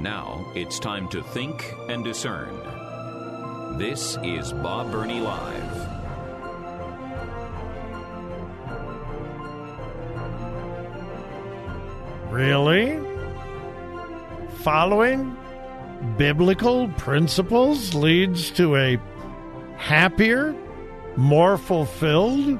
Now it's time to think and discern. This is Bob Birney Live. Really? Following biblical principles leads to a happier, more fulfilled,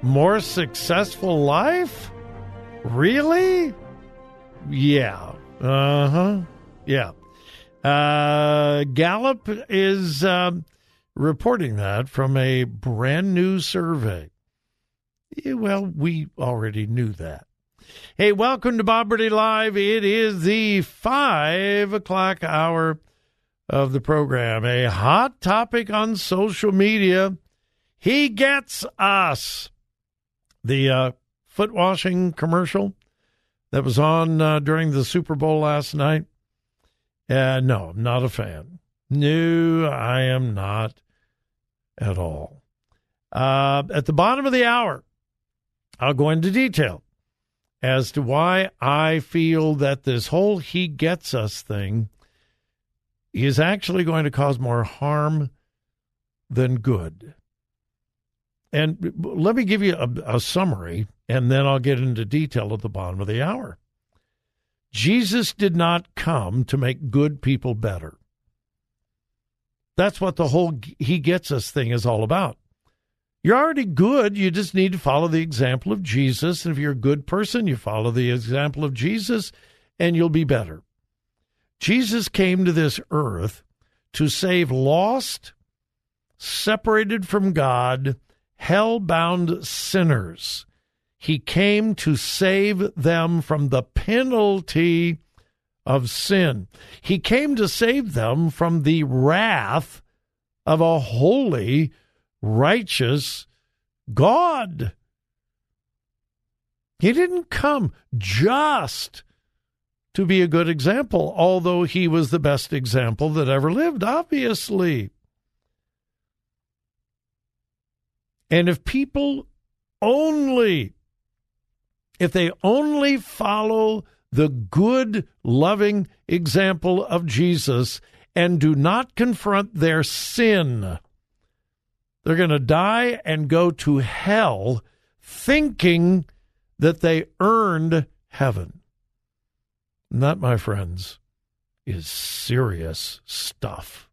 more successful life? Really? Yeah. Uh-huh. Yeah. Gallup is reporting that from a brand new survey. Yeah, well, we already knew that. Hey, welcome to Bobberty Live. It is the 5 o'clock hour of the program. A hot topic on social media. He gets us. The foot washing commercial that was on during the Super Bowl last night. No, I'm not a fan. No, I am not at all. At the bottom of the hour, I'll go into detail as to why I feel that this whole he gets us thing is actually going to cause more harm than good. And let me give you a summary, and then I'll get into detail at the bottom of the hour. Jesus did not come to make good people better. That's what the whole he gets us thing is all about. You're already good. You just need to follow the example of Jesus. And if you're a good person, you follow the example of Jesus and you'll be better. Jesus came to this earth to save lost, separated from God, hell-bound sinners. He came to save them from the penalty of sin. He came to save them from the wrath of a holy, righteous God. He didn't come just to be a good example, although he was the best example that ever lived, obviously. And if people only... if they only follow the good, loving example of Jesus and do not confront their sin, they're going to die and go to hell thinking that they earned heaven. And that, my friends, is serious stuff.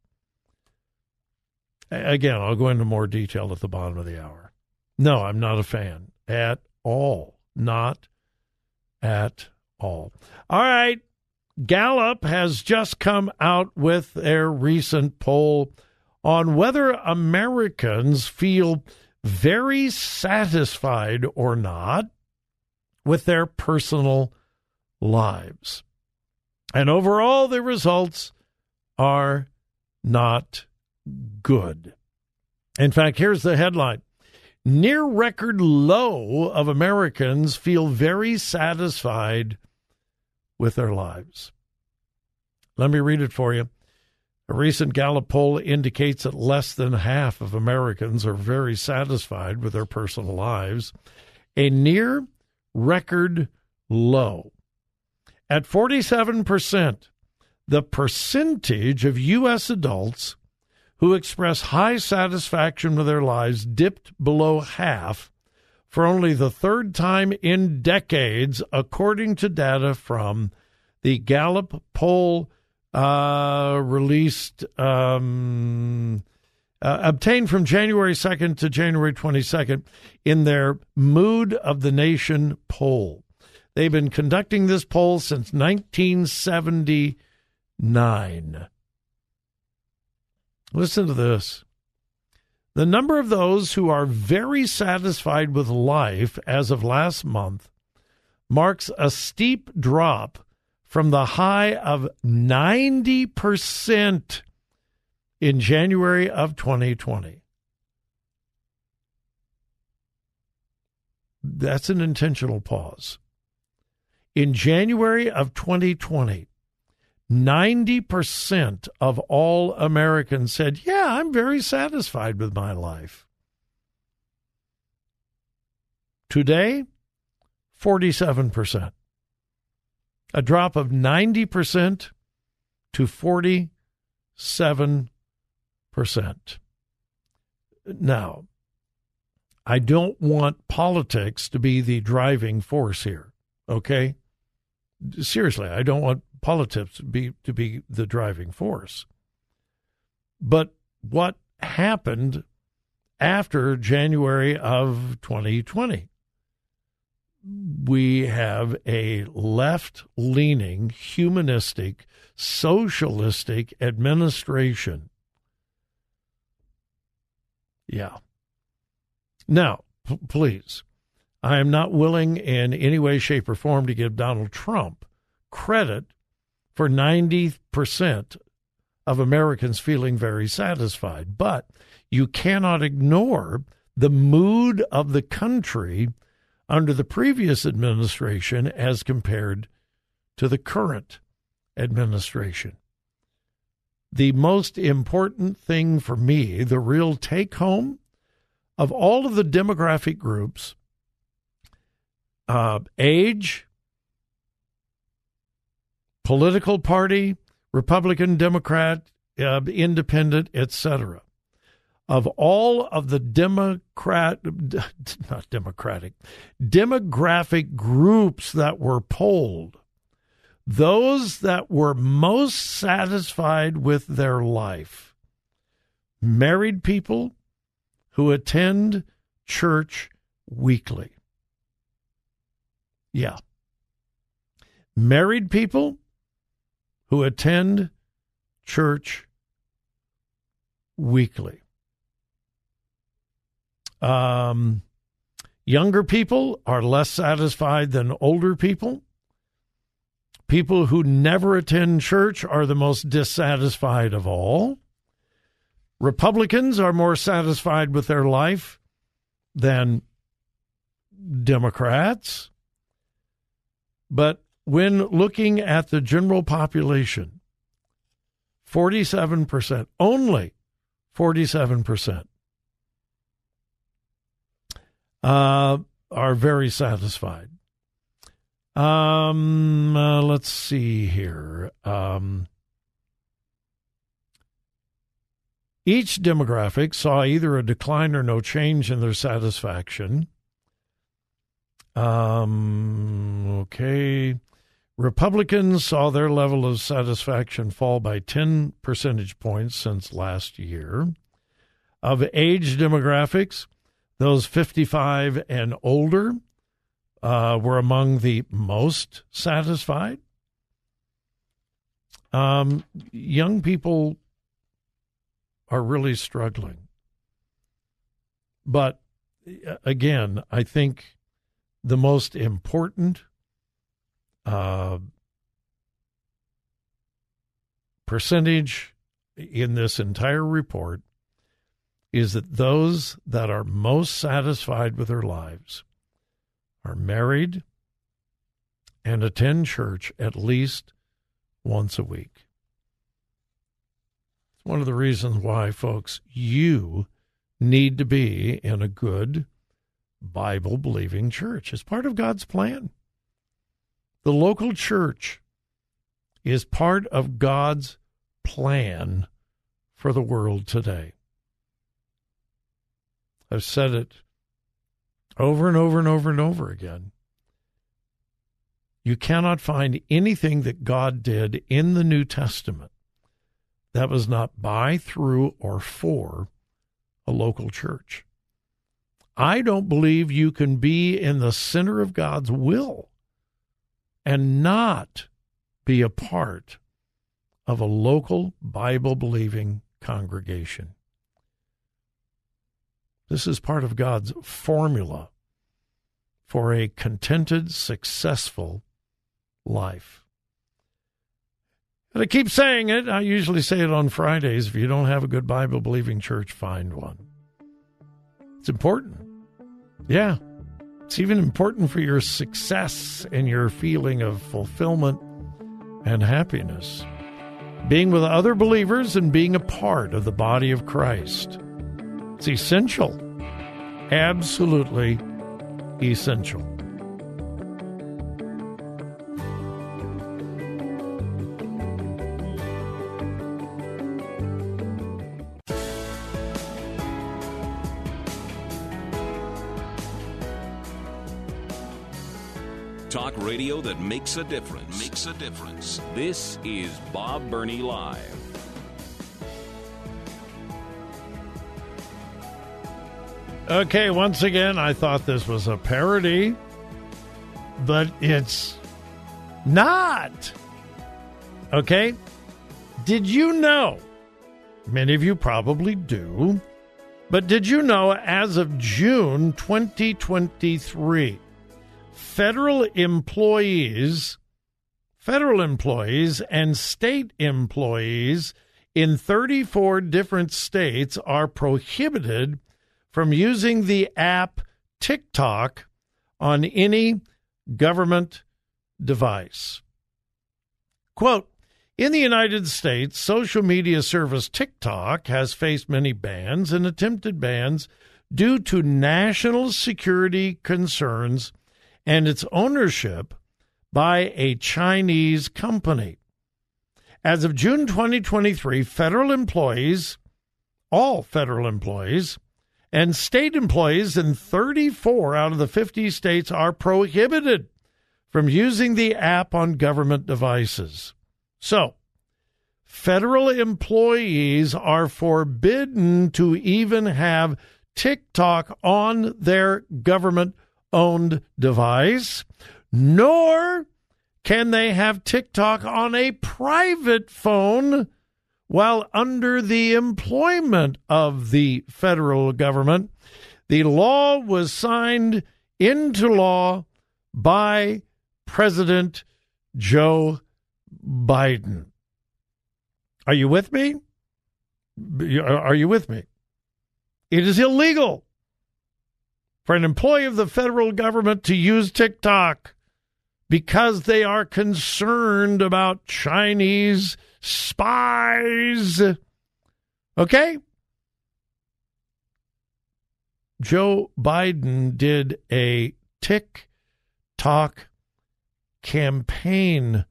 Again, I'll go into more detail at the bottom of the hour. No, I'm not a fan at all. Not at all. All right. Gallup has just come out with their recent poll on whether Americans feel very satisfied or not with their personal lives. And overall, the results are not good. In fact, here's the headline. Near record low of Americans feel very satisfied with their lives. Let me read it for you. A recent Gallup poll indicates that less than half of Americans are very satisfied with their personal lives, a near record low. At 47%, the percentage of U.S. adults who express high satisfaction with their lives dipped below half for only the third time in decades, according to data from the Gallup poll released, obtained from January 2nd to January 22nd in their Mood of the Nation poll. They've been conducting this poll since 1979. Listen to this. The number of those who are very satisfied with life as of last month marks a steep drop from the high of 90% in January of 2020. That's an intentional pause. In January of 2020, 90% of all Americans said, yeah, I'm very satisfied with my life. Today, 47%. A drop of 90% to 47%. Now, I don't want politics to be the driving force here, okay? Seriously, I don't want politics to be the driving force. But what happened after January of 2020? We have a left-leaning, humanistic, socialistic administration. Yeah. Now, please, I am not willing in any way, shape, or form to give Donald Trump credit for 90% of Americans feeling very satisfied. But you cannot ignore the mood of the country under the previous administration as compared to the current administration. The most important thing for me, the real take-home of all of the demographic groups, age, political party, Republican, Democrat, independent, etc., of all of the demographic groups that were polled, those that were most satisfied with their life, married people who attend church weekly. Yeah. Married people who attend church weekly. Younger people are less satisfied than older people. People who never attend church are the most dissatisfied of all. Republicans are more satisfied with their life than Democrats. But when looking at the general population, 47%, only 47%. Are very satisfied. Let's see here. Each demographic saw either a decline or no change in their satisfaction. Okay. Republicans saw their level of satisfaction fall by 10 percentage points since last year. Of age demographics, those 55 and older were among the most satisfied. Young people are really struggling. But again, I think the most important percentage in this entire report is that those that are most satisfied with their lives are married and attend church at least once a week. It's one of the reasons why, folks, you need to be in a good Bible-believing church. It's part of God's plan. The local church is part of God's plan for the world today. I've said it over and over and over and over again. You cannot find anything that God did in the New Testament that was not by, through, or for a local church. I don't believe you can be in the center of God's will and not be a part of a local Bible-believing congregation. This is part of God's formula for a contented, successful life. And I keep saying it. I usually say it on Fridays. If you don't have a good Bible-believing church, find one. It's important. Yeah. It's even important for your success and your feeling of fulfillment and happiness. Being with other believers and being a part of the body of Christ. It's essential. Absolutely essential. Talk radio that makes a difference. Makes a difference. This is Bob Birney Live. Okay, once again, I thought this was a parody, but it's not. Okay? Did you know? Many of you probably do. But did you know, as of June 2023, federal employees and state employees in 34 different states are prohibited from using the app TikTok on any government device. Quote, in the United States, social media service TikTok has faced many bans and attempted bans due to national security concerns and its ownership by a Chinese company. As of June 2023, all federal employees, and state employees in 34 out of the 50 states are prohibited from using the app on government devices. So, federal employees are forbidden to even have TikTok on their government owned device, nor can they have TikTok on a private phone while under the employment of the federal government. The law was signed into law by President Joe Biden. Are you with me? It is illegal for an employee of the federal government to use TikTok because they are concerned about Chinese spies. Okay? Joe Biden did a TikTok campaign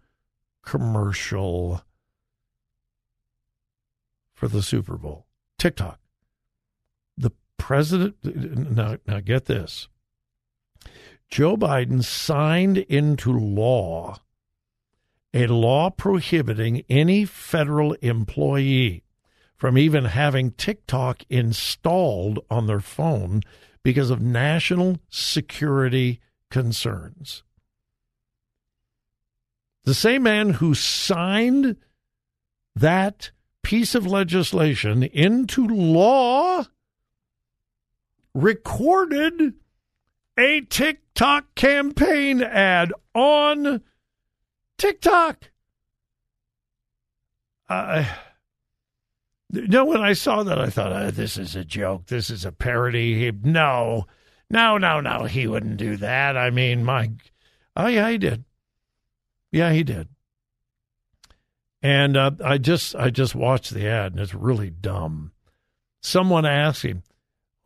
commercial for the Super Bowl. TikTok. Now get this. Joe Biden signed into law a law prohibiting any federal employee from even having TikTok installed on their phone because of national security concerns. The same man who signed that piece of legislation into law recorded a TikTok campaign ad on TikTok. When I saw that, I thought, this is a joke. This is a parody. No. He wouldn't do that. I mean, he did. Yeah, he did. And I just watched the ad, and it's really dumb. Someone asked him,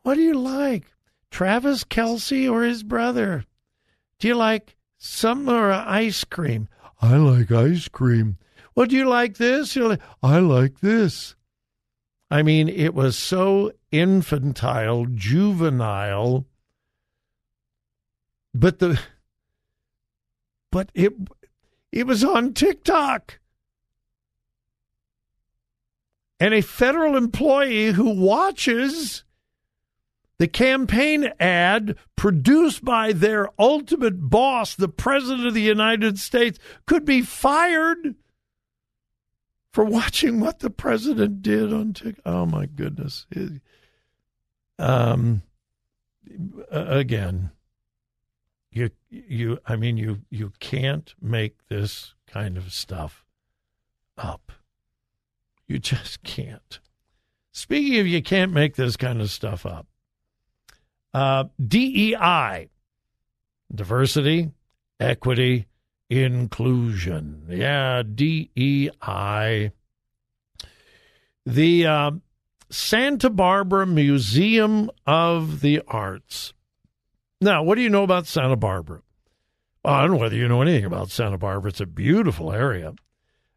what do you like, Travis Kelsey or his brother? Do you like something or ice cream? I like ice cream. Well, do you like this? I like this. I mean, it was so infantile, juvenile, but it was on TikTok. And a federal employee who watches the campaign ad produced by their ultimate boss, the President of the United States, could be fired for watching what the President did on TikTok. Oh, my goodness. Again, you can't make this kind of stuff up. You just can't. Speaking of you can't make this kind of stuff up, DEI, diversity, equity, inclusion. Yeah, DEI. The Santa Barbara Museum of the Arts. Now, what do you know about Santa Barbara? Well, I don't know whether you know anything about Santa Barbara. It's a beautiful area.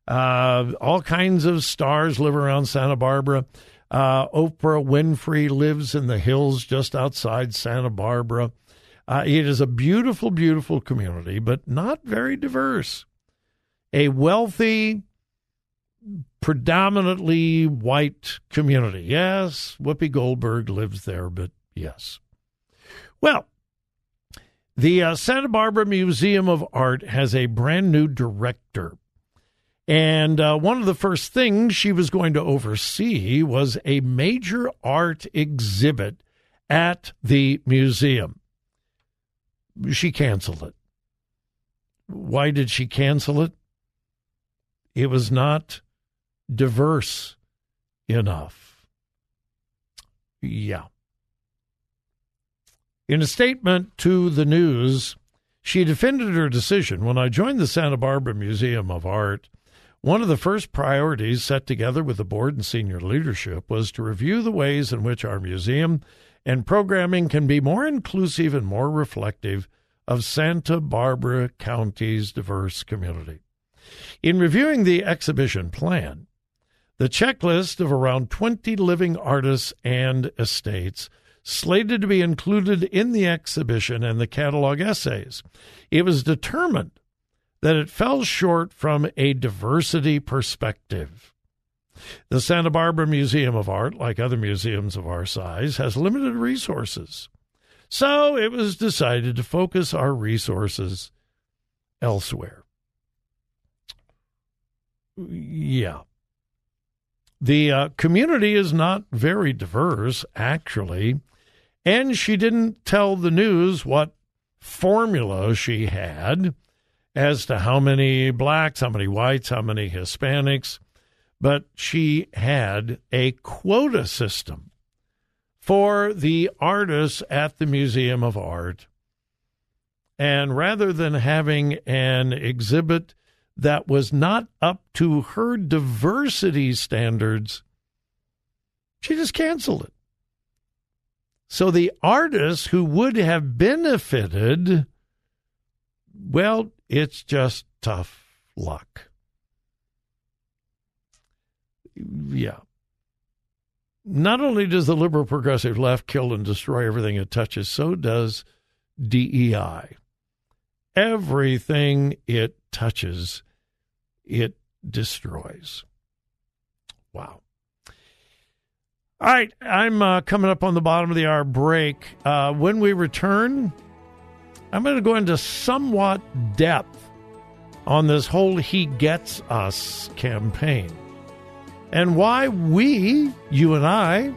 All kinds of stars live around Santa Barbara. Oprah Winfrey lives in the hills just outside Santa Barbara. It is a beautiful, beautiful community, but not very diverse. A wealthy, predominantly white community. Yes, Whoopi Goldberg lives there, but yes. Well, the Santa Barbara Museum of Art has a brand new director. And one of the first things she was going to oversee was a major art exhibit at the museum. She canceled it. Why did she cancel it? It was not diverse enough. Yeah. In a statement to the news, she defended her decision. When I joined the Santa Barbara Museum of Art, one of the first priorities set together with the board and senior leadership was to review the ways in which our museum and programming can be more inclusive and more reflective of Santa Barbara County's diverse community. In reviewing the exhibition plan, the checklist of around 20 living artists and estates slated to be included in the exhibition and the catalog essays, it was determined that it fell short from a diversity perspective. The Santa Barbara Museum of Art, like other museums of our size, has limited resources. So it was decided to focus our resources elsewhere. Yeah. The community is not very diverse, actually, and she didn't tell the news what formula she had as to how many blacks, how many whites, how many Hispanics, but she had a quota system for the artists at the Museum of Art. And rather than having an exhibit that was not up to her diversity standards, she just canceled it. So the artists who would have benefited, well, it's just tough luck. Yeah. Not only does the liberal progressive left kill and destroy everything it touches, so does DEI. Everything it touches, it destroys. Wow. All right, I'm coming up on the bottom of the hour break. When we return, I'm going to go into somewhat depth on this whole He Gets Us campaign, and why we, you and I,